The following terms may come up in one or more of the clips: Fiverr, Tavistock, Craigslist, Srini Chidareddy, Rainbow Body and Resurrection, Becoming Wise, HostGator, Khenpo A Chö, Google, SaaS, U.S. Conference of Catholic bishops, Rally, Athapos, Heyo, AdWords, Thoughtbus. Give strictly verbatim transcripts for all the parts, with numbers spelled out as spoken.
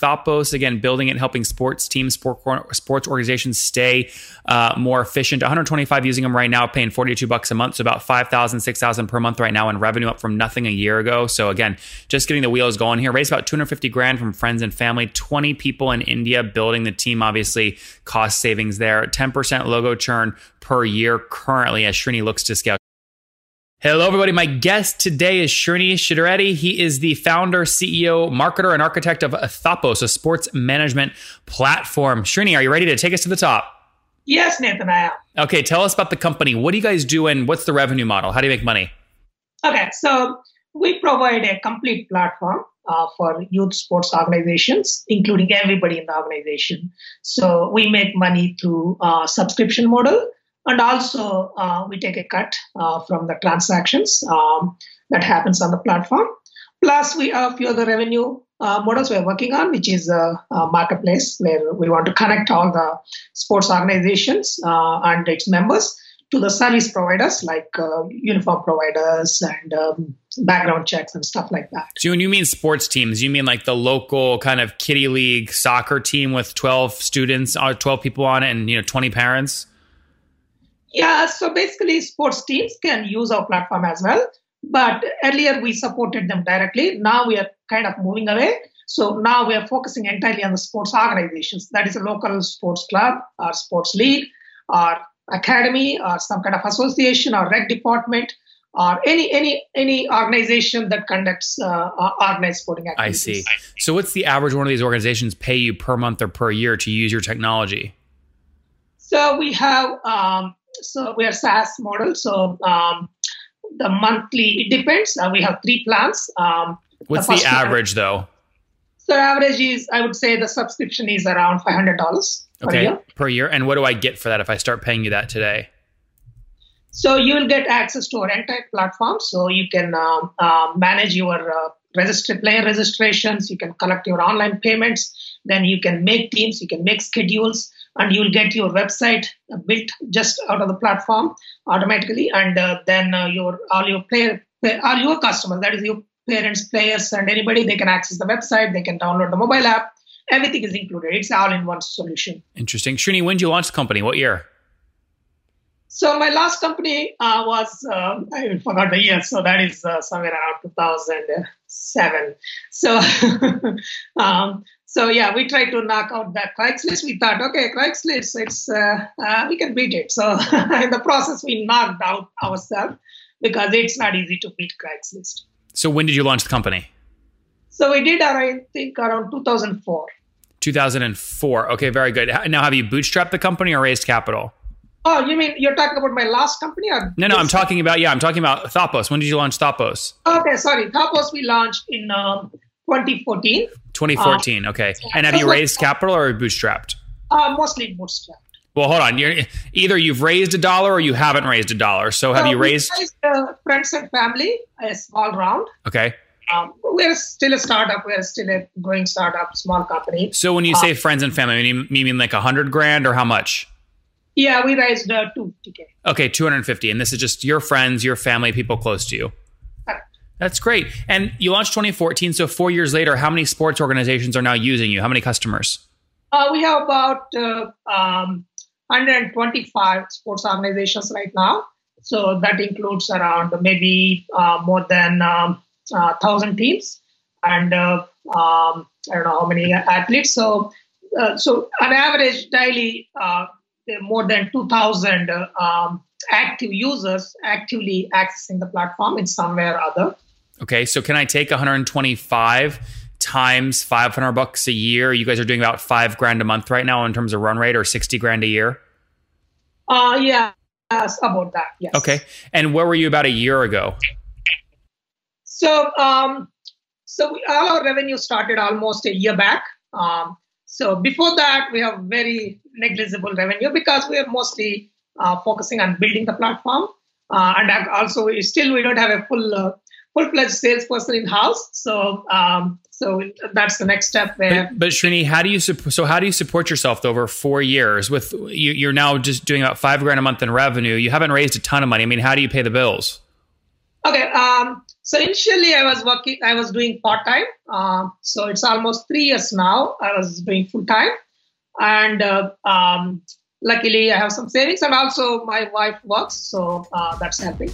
Athapos, again, building and helping sports teams, sport, sports organizations stay uh, more efficient. one hundred twenty-five using them right now, paying forty-two bucks a month. So about five thousand, six thousand per month right now in revenue, up from nothing a year ago. So again, just getting the wheels going here. Raised about two hundred fifty grand from friends and family, twenty people in India building the team, obviously cost savings there. ten percent logo churn per year currently as Srini looks to scale. Hello, everybody. My guest today is Srini Chidareddy. He is the founder, C E O, marketer, and architect of Athapos, a sports management platform. Srini, are you ready to take us to the top? Yes, Nathan, I am. Okay, tell us about the company. What do you guys do and what's the revenue model? How do you make money? Okay, so we provide a complete platform uh, for youth sports organizations, including everybody in the organization. So we make money through a subscription model. And also, uh, we take a cut uh, from the transactions um, that happens on the platform. Plus, we have a few other revenue uh, models we're working on, which is a, a marketplace where we want to connect all the sports organizations uh, and its members to the service providers like uh, uniform providers and um, background checks and stuff like that. So when you mean sports teams, you mean like the local kind of kiddie league soccer team with twelve students or twelve people on it and, you know, twenty parents? Yeah, so basically sports teams can use our platform as well. But earlier we supported them directly. Now we are kind of moving away. So now we are focusing entirely on the sports organizations. That is a local sports club or sports league or academy or some kind of association or rec department or any any any organization that conducts uh, organized sporting activities. I see. So what's the average one of these organizations pay you per month or per year to use your technology? So we have... Um, So we are SaaS model. So um, the monthly, it depends. Uh, we have three plans. Um, What's the, the average plan, though? So average is, I would say the subscription is around five hundred dollars okay, per year. per year. And what do I get for that if I start paying you that today? So you will get access to our entire platform. So you can um, uh, manage your uh, register player registrations. You can collect your online payments. Then you can make teams, you can make schedules, and you'll get your website built just out of the platform automatically. And uh, then uh, your all your player, all your customers, that is your parents, players, and anybody, they can access the website, they can download the mobile app. Everything is included. It's all in one solution. Interesting. Srini, when did you launch the company? What year? So my last company uh, was, uh, I forgot the year, so that is uh, somewhere around two thousand seven. So, um, so yeah, we tried to knock out that Craigslist. We thought, okay, Craigslist, it's uh, uh, we can beat it. So in the process, we knocked out ourselves because it's not easy to beat Craigslist. So when did you launch the company? So we did, I think, around two thousand four. two thousand four. Okay, very good. Now, have you bootstrapped the company or raised capital? Oh, you mean you're talking about my last company? Or no, no, I'm talking company? about, yeah, I'm talking about Thoughtbus. When did you launch Thoughtbus? Okay, sorry. Thoughtbus we launched in um, twenty fourteen. twenty fourteen, uh, okay. And have you raised capital or bootstrapped? Uh, mostly bootstrapped. Well, hold on. You're, either you've raised a dollar or you haven't raised a dollar. So have so you raised? raised uh, friends and family, a small round. Okay. Um, we're still a startup. We're still a growing startup, small company. So when you say um, friends and family, you mean like a hundred grand or how much? Yeah, we raised uh, two hundred fifty thousand. Okay, two hundred fifty. And this is just your friends, your family, people close to you. Correct. That's great. And you launched twenty fourteen. So four years later, how many sports organizations are now using you? How many customers? Uh, we have about uh, um, one hundred twenty-five sports organizations right now. So that includes around maybe uh, more than um, uh, one thousand teams and uh, um, I don't know how many athletes. So, uh, so on average, daily... Uh, more than two thousand uh, um, active users actively accessing the platform in some way or other. Okay, so can I take one hundred twenty-five times five hundred bucks a year? You guys are doing about five grand a month right now in terms of run rate, or sixty grand a year? Uh, yeah, yes, about that, yes. Okay, and where were you about a year ago? So, um, so we, all our revenue started almost a year back. Um, So before that, we have very negligible revenue because we are mostly uh, focusing on building the platform. Uh, and also, we still we don't have a full uh, full-fledged salesperson in-house. So um, so that's the next step there. But, but Srini, how do you so how do you support yourself over four years? With you, you're now just doing about five grand a month in revenue. You haven't raised a ton of money. I mean, how do you pay the bills? Okay. Um, So initially I was working, I was doing part-time. Uh, so it's almost three years now I was doing full-time. And uh, um, luckily I have some savings, and also my wife works. So uh, that's helping.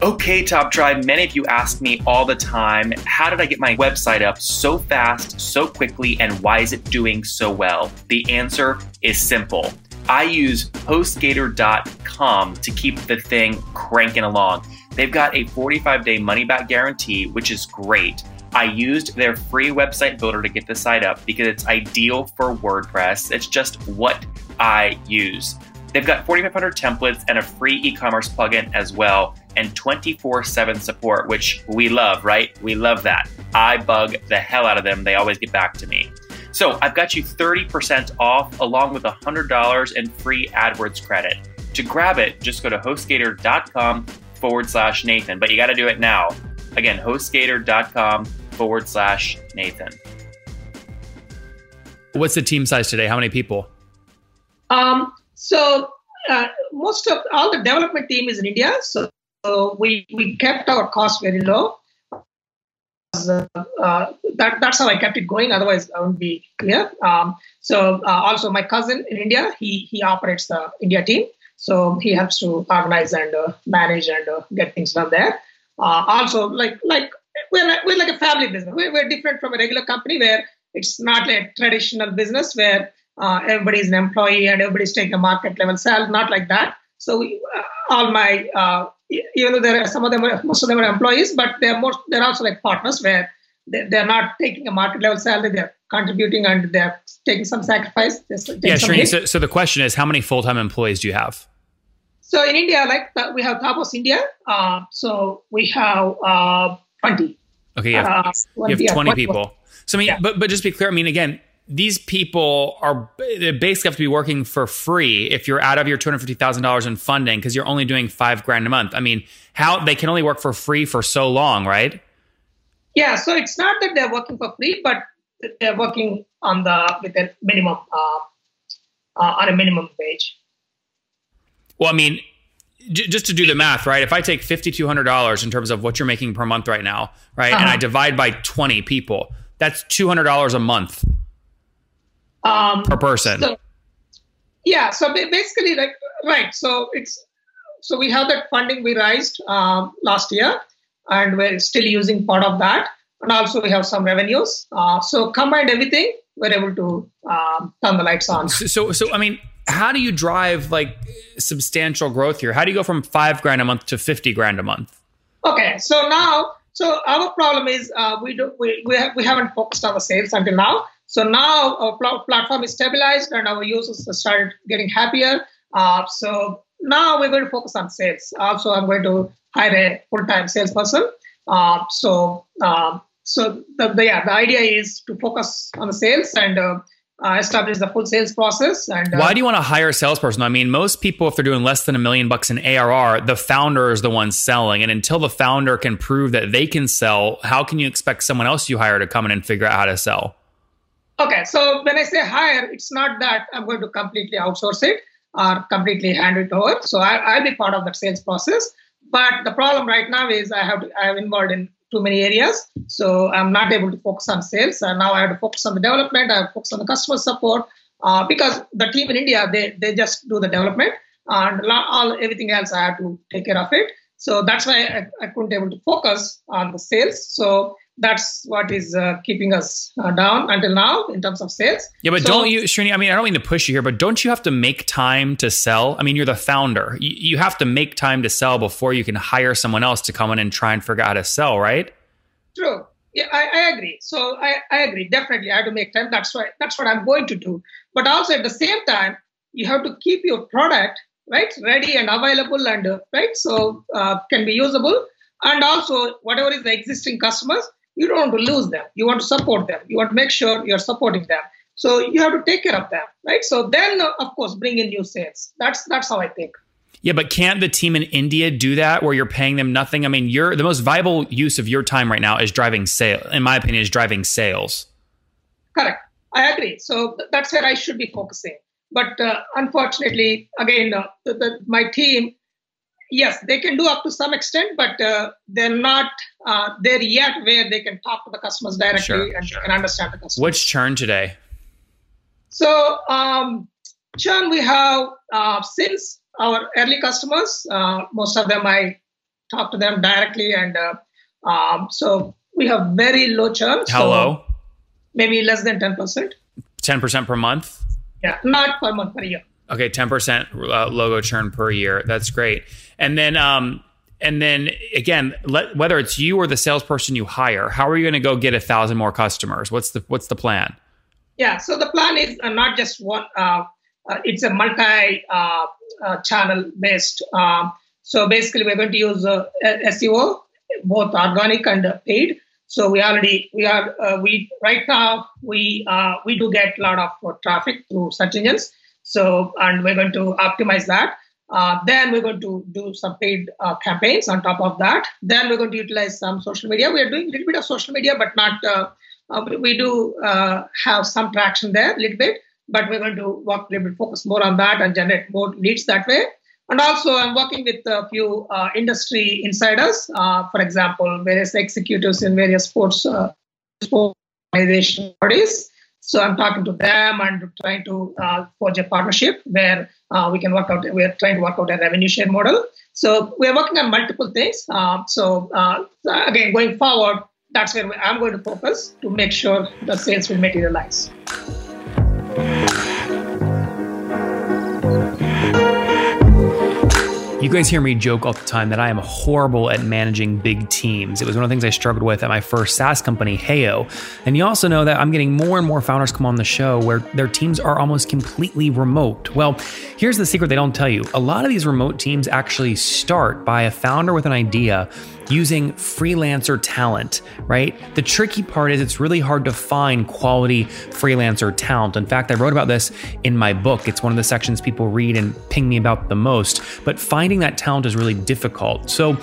Okay, Top Tribe, many of you ask me all the time, how did I get my website up so fast, so quickly, and why is it doing so well? The answer is simple. I use HostGator dot com to keep the thing cranking along. They've got a forty-five day money-back guarantee, which is great. I used their free website builder to get the site up because it's ideal for WordPress. It's just what I use. They've got forty-five hundred templates and a free e-commerce plugin as well, and twenty-four seven support, which we love, right? We love that. I bug the hell out of them. They always get back to me. So I've got you thirty percent off along with one hundred dollars in free AdWords credit. To grab it, just go to HostGator dot com forward slash Nathan, but you got to do it now. Again, HostGator dot com forward slash Nathan. What's the team size today? How many people? Um. So uh, most of all the development team is in India. So So we, we kept our costs very low. Uh, uh, that, that's how I kept it going. Otherwise, I wouldn't be clear. Um, so uh, also my cousin in India, he he operates the India team. So he helps to organize and uh, manage and uh, get things done there. Uh, also, like like we're, we're like a family business. We're, we're different from a regular company where it's not a traditional business where uh, everybody's an employee and everybody's taking a market level sell, not like that. So we, uh, all my... Uh, Even though there are some of them, are, most of them are employees, but they're most they're also like partners where they, they're not taking a market level salary. They're contributing and they're taking some sacrifice. Taking yeah, Srini. So, so the question is, how many full time employees do you have? So in India, like we have Athapos India. Uh, so we have uh, twenty. Okay, you have, uh, you have twenty people. So I mean, yeah. but but just to be clear. I mean, again, these people are they basically have to be working for free if you're out of your two hundred fifty thousand dollars in funding because you're only doing five grand a month. I mean, how they can only work for free for so long, right? Yeah, so it's not that they're working for free, but they're working on the with a minimum uh, uh, on a minimum wage. Well, I mean, j- just to do the math, right? If I take five thousand two hundred dollars in terms of what you're making per month right now, right, uh-huh. and I divide by twenty people, that's two hundred dollars a month. Um, per person. So, yeah. So basically, like, right. So it's, so we have that funding we raised um, last year and we're still using part of that. And also we have some revenues. Uh, so combined everything, we're able to um, turn the lights on. So, so, so, I mean, how do you drive like substantial growth here? How do you go from five grand a month to fifty grand a month? Okay. So now, so our problem is uh, we don't, we, we, ha- we haven't focused on the sales until now. So now our pl- platform is stabilized and our users started getting happier. Uh, so now we're going to focus on sales. Also, I'm going to hire a full-time salesperson. Uh, so, uh, so the, the, yeah, the idea is to focus on the sales and uh, uh, establish the full sales process. And uh, why do you want to hire a salesperson? I mean, most people, if they're doing less than a million bucks in A R R, the founder is the one selling. And until the founder can prove that they can sell, how can you expect someone else you hire to come in and figure out how to sell? Okay, so when I say hire, it's not that I'm going to completely outsource it or completely hand it over. So I, I'll be part of that sales process. But the problem right now is I have to, I'm involved in too many areas. So I'm not able to focus on sales. And now I have to focus on the development. I have to focus on the customer support uh, because the team in India, they they just do the development and all everything else I have to take care of it. So that's why I, I couldn't able to focus on the sales. So that's what is uh, keeping us uh, down until now in terms of sales. Yeah, but so, don't you, Srini, I mean, I don't mean to push you here, but don't you have to make time to sell? I mean, you're the founder. You, you have to make time to sell before you can hire someone else to come in and try and figure out how to sell, right? True. Yeah, I, I agree. So I, I agree. Definitely, I have to make time. That's why, that's what I'm going to do. But also at the same time, you have to keep your product, right, ready and available and, uh, right, so uh, can be usable. And also, whatever is the existing customers, you don't want to lose them. You want to support them. You want to make sure you're supporting them. So you have to take care of them, right? So then, of course, bring in new sales. That's that's how I think. Yeah, but can't the team in India do that where you're paying them nothing? I mean, you're the most viable use of your time right now is driving sales. In my opinion, is driving sales. Correct. I agree. So th- that's where I should be focusing. But uh, unfortunately, again, uh, the, the, my team, Yes, they can do up to some extent, but uh, they're not uh, there yet where they can talk to the customers directly sure, and, sure. and understand the customers. What's churn today? So um, churn, we have uh, since our early customers, uh, most of them, I talk to them directly. And uh, um, so we have very low churn. How low? So maybe less than ten percent. ten percent per month? Yeah, not per month, per year. Okay, ten percent uh, logo churn per year. That's great. And then, um, and then again, let, whether it's you or the salesperson you hire, how are you going to go get a thousand more customers? What's the what's the plan? Yeah, so the plan is uh, not just one. Uh, uh, it's a multi-channel uh, uh, based. Um, so basically, we're going to use uh, S E O, both organic and uh, paid. So we already we are uh, we right now we uh, we do get a lot of uh, traffic through search engines. So, and we're going to optimize that. Uh, then we're going to do some paid uh, campaigns on top of that. Then we're going to utilize some social media. We are doing a little bit of social media, but not, uh, uh, we do uh, have some traction there a little bit, but we're going to work a little bit, focus more on that and generate more leads that way. And also I'm working with a few uh, industry insiders, uh, for example, various executives in various sports, uh, sports organization bodies. So I'm talking to them and trying to uh, forge a partnership where uh, we can work out, we're trying to work out a revenue share model. So we're working on multiple things. Uh, so uh, again, going forward, that's where I'm going to focus to make sure the sales will materialize. You guys hear me joke all the time that I am horrible at managing big teams. It was one of the things I struggled with at my first SaaS company, Heyo. And you also know that I'm getting more and more founders come on the show where their teams are almost completely remote. Well, here's the secret they don't tell you. A lot of these remote teams actually start by a founder with an idea using freelancer talent, right? The tricky part is it's really hard to find quality freelancer talent. In fact, I wrote about this in my book. It's one of the sections people read and ping me about the most, but finding that talent is really difficult. So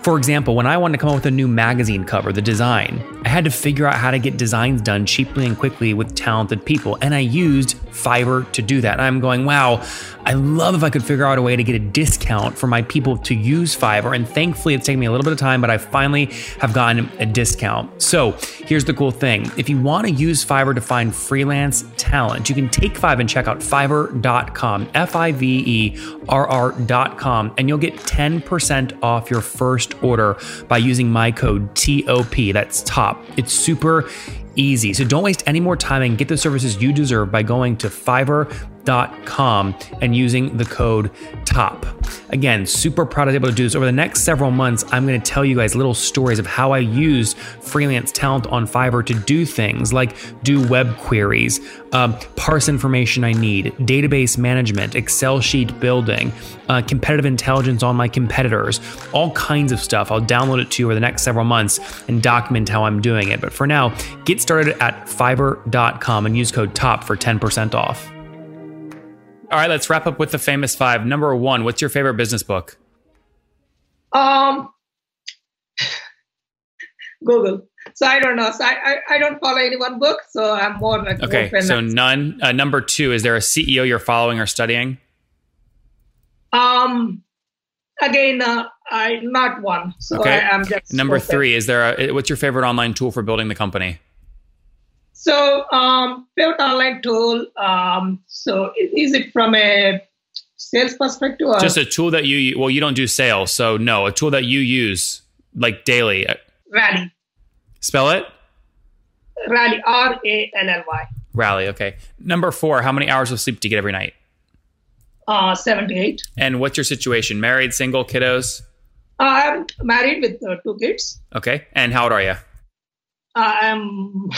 for example, when I wanted to come up with a new magazine cover, the design, I had to figure out how to get designs done cheaply and quickly with talented people. And I used Fiverr to do that. And I'm going, wow, I love if I could figure out a way to get a discount for my people to use Fiverr. And thankfully, it's taken me a little bit of time, but I finally have gotten a discount. So here's the cool thing. If you want to use Fiverr to find freelance talent, you can take Fiverr and check out fiverr dot com, F I V E R R dot com, and you'll get ten percent off your first order by using my code T O P. That's top. It's super easy. So don't waste any more time and get the services you deserve by going to fiverr dot com and using the code TOP. Again, super proud I was able to do this. Over the next several months, I'm going to tell you guys little stories of how I used freelance talent on Fiverr to do things like do web queries, um, parse information I need, database management, Excel sheet building, uh, competitive intelligence on my competitors, all kinds of stuff. I'll download it to you over the next several months and document how I'm doing it. But for now, get started at fiverr dot com and use code TOP for ten percent off. All right, let's wrap up with the famous five. Number one, what's your favorite business book? Um, Google. So I don't know. So I, I, I don't follow any one book. So I'm more like okay. Open. So none. Uh, number two, is there a C E O you're following or studying? Um, again, uh, I not one. So okay. I am just number open. Three. Is there? A, what's your favorite online tool for building the company? So, um, favorite online tool. Um, so is it from a sales perspective? Or? Just a tool that you, well, you don't do sales. So no, a tool that you use like daily. Rally. Spell it. Rally. R A L L Y. Rally. Okay. Number four, how many hours of sleep do you get every night? Uh, seven to eight. And what's your situation? Married, single, kiddos? Uh, I'm married with uh, two kids. Okay. And how old are you? I'm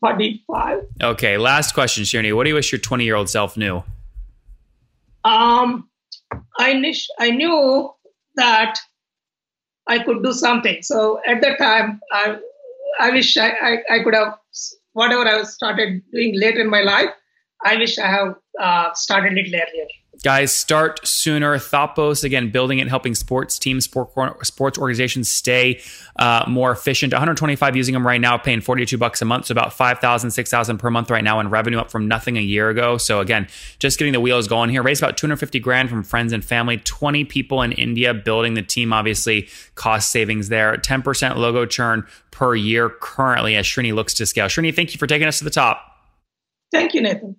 forty-five. Okay, last question, Srini. What do you wish your twenty-year-old self knew? Um, I nish, I knew that I could do something. So at that time, I I wish I, I, I could have, whatever I started doing later in my life, I wish I have uh, started it earlier. Guys, start sooner. Athapos, again, building it, helping sports teams, sports organizations stay uh, more efficient. one hundred twenty-five using them right now, paying forty-two bucks a month. So about five thousand, six thousand per month right now in revenue, up from nothing a year ago. So again, just getting the wheels going here. Raised about two hundred fifty grand from friends and family. twenty people in India building the team, obviously cost savings there. ten percent logo churn per year currently as Srini looks to scale. Srini, thank you for taking us to the top. Thank you, Nathan.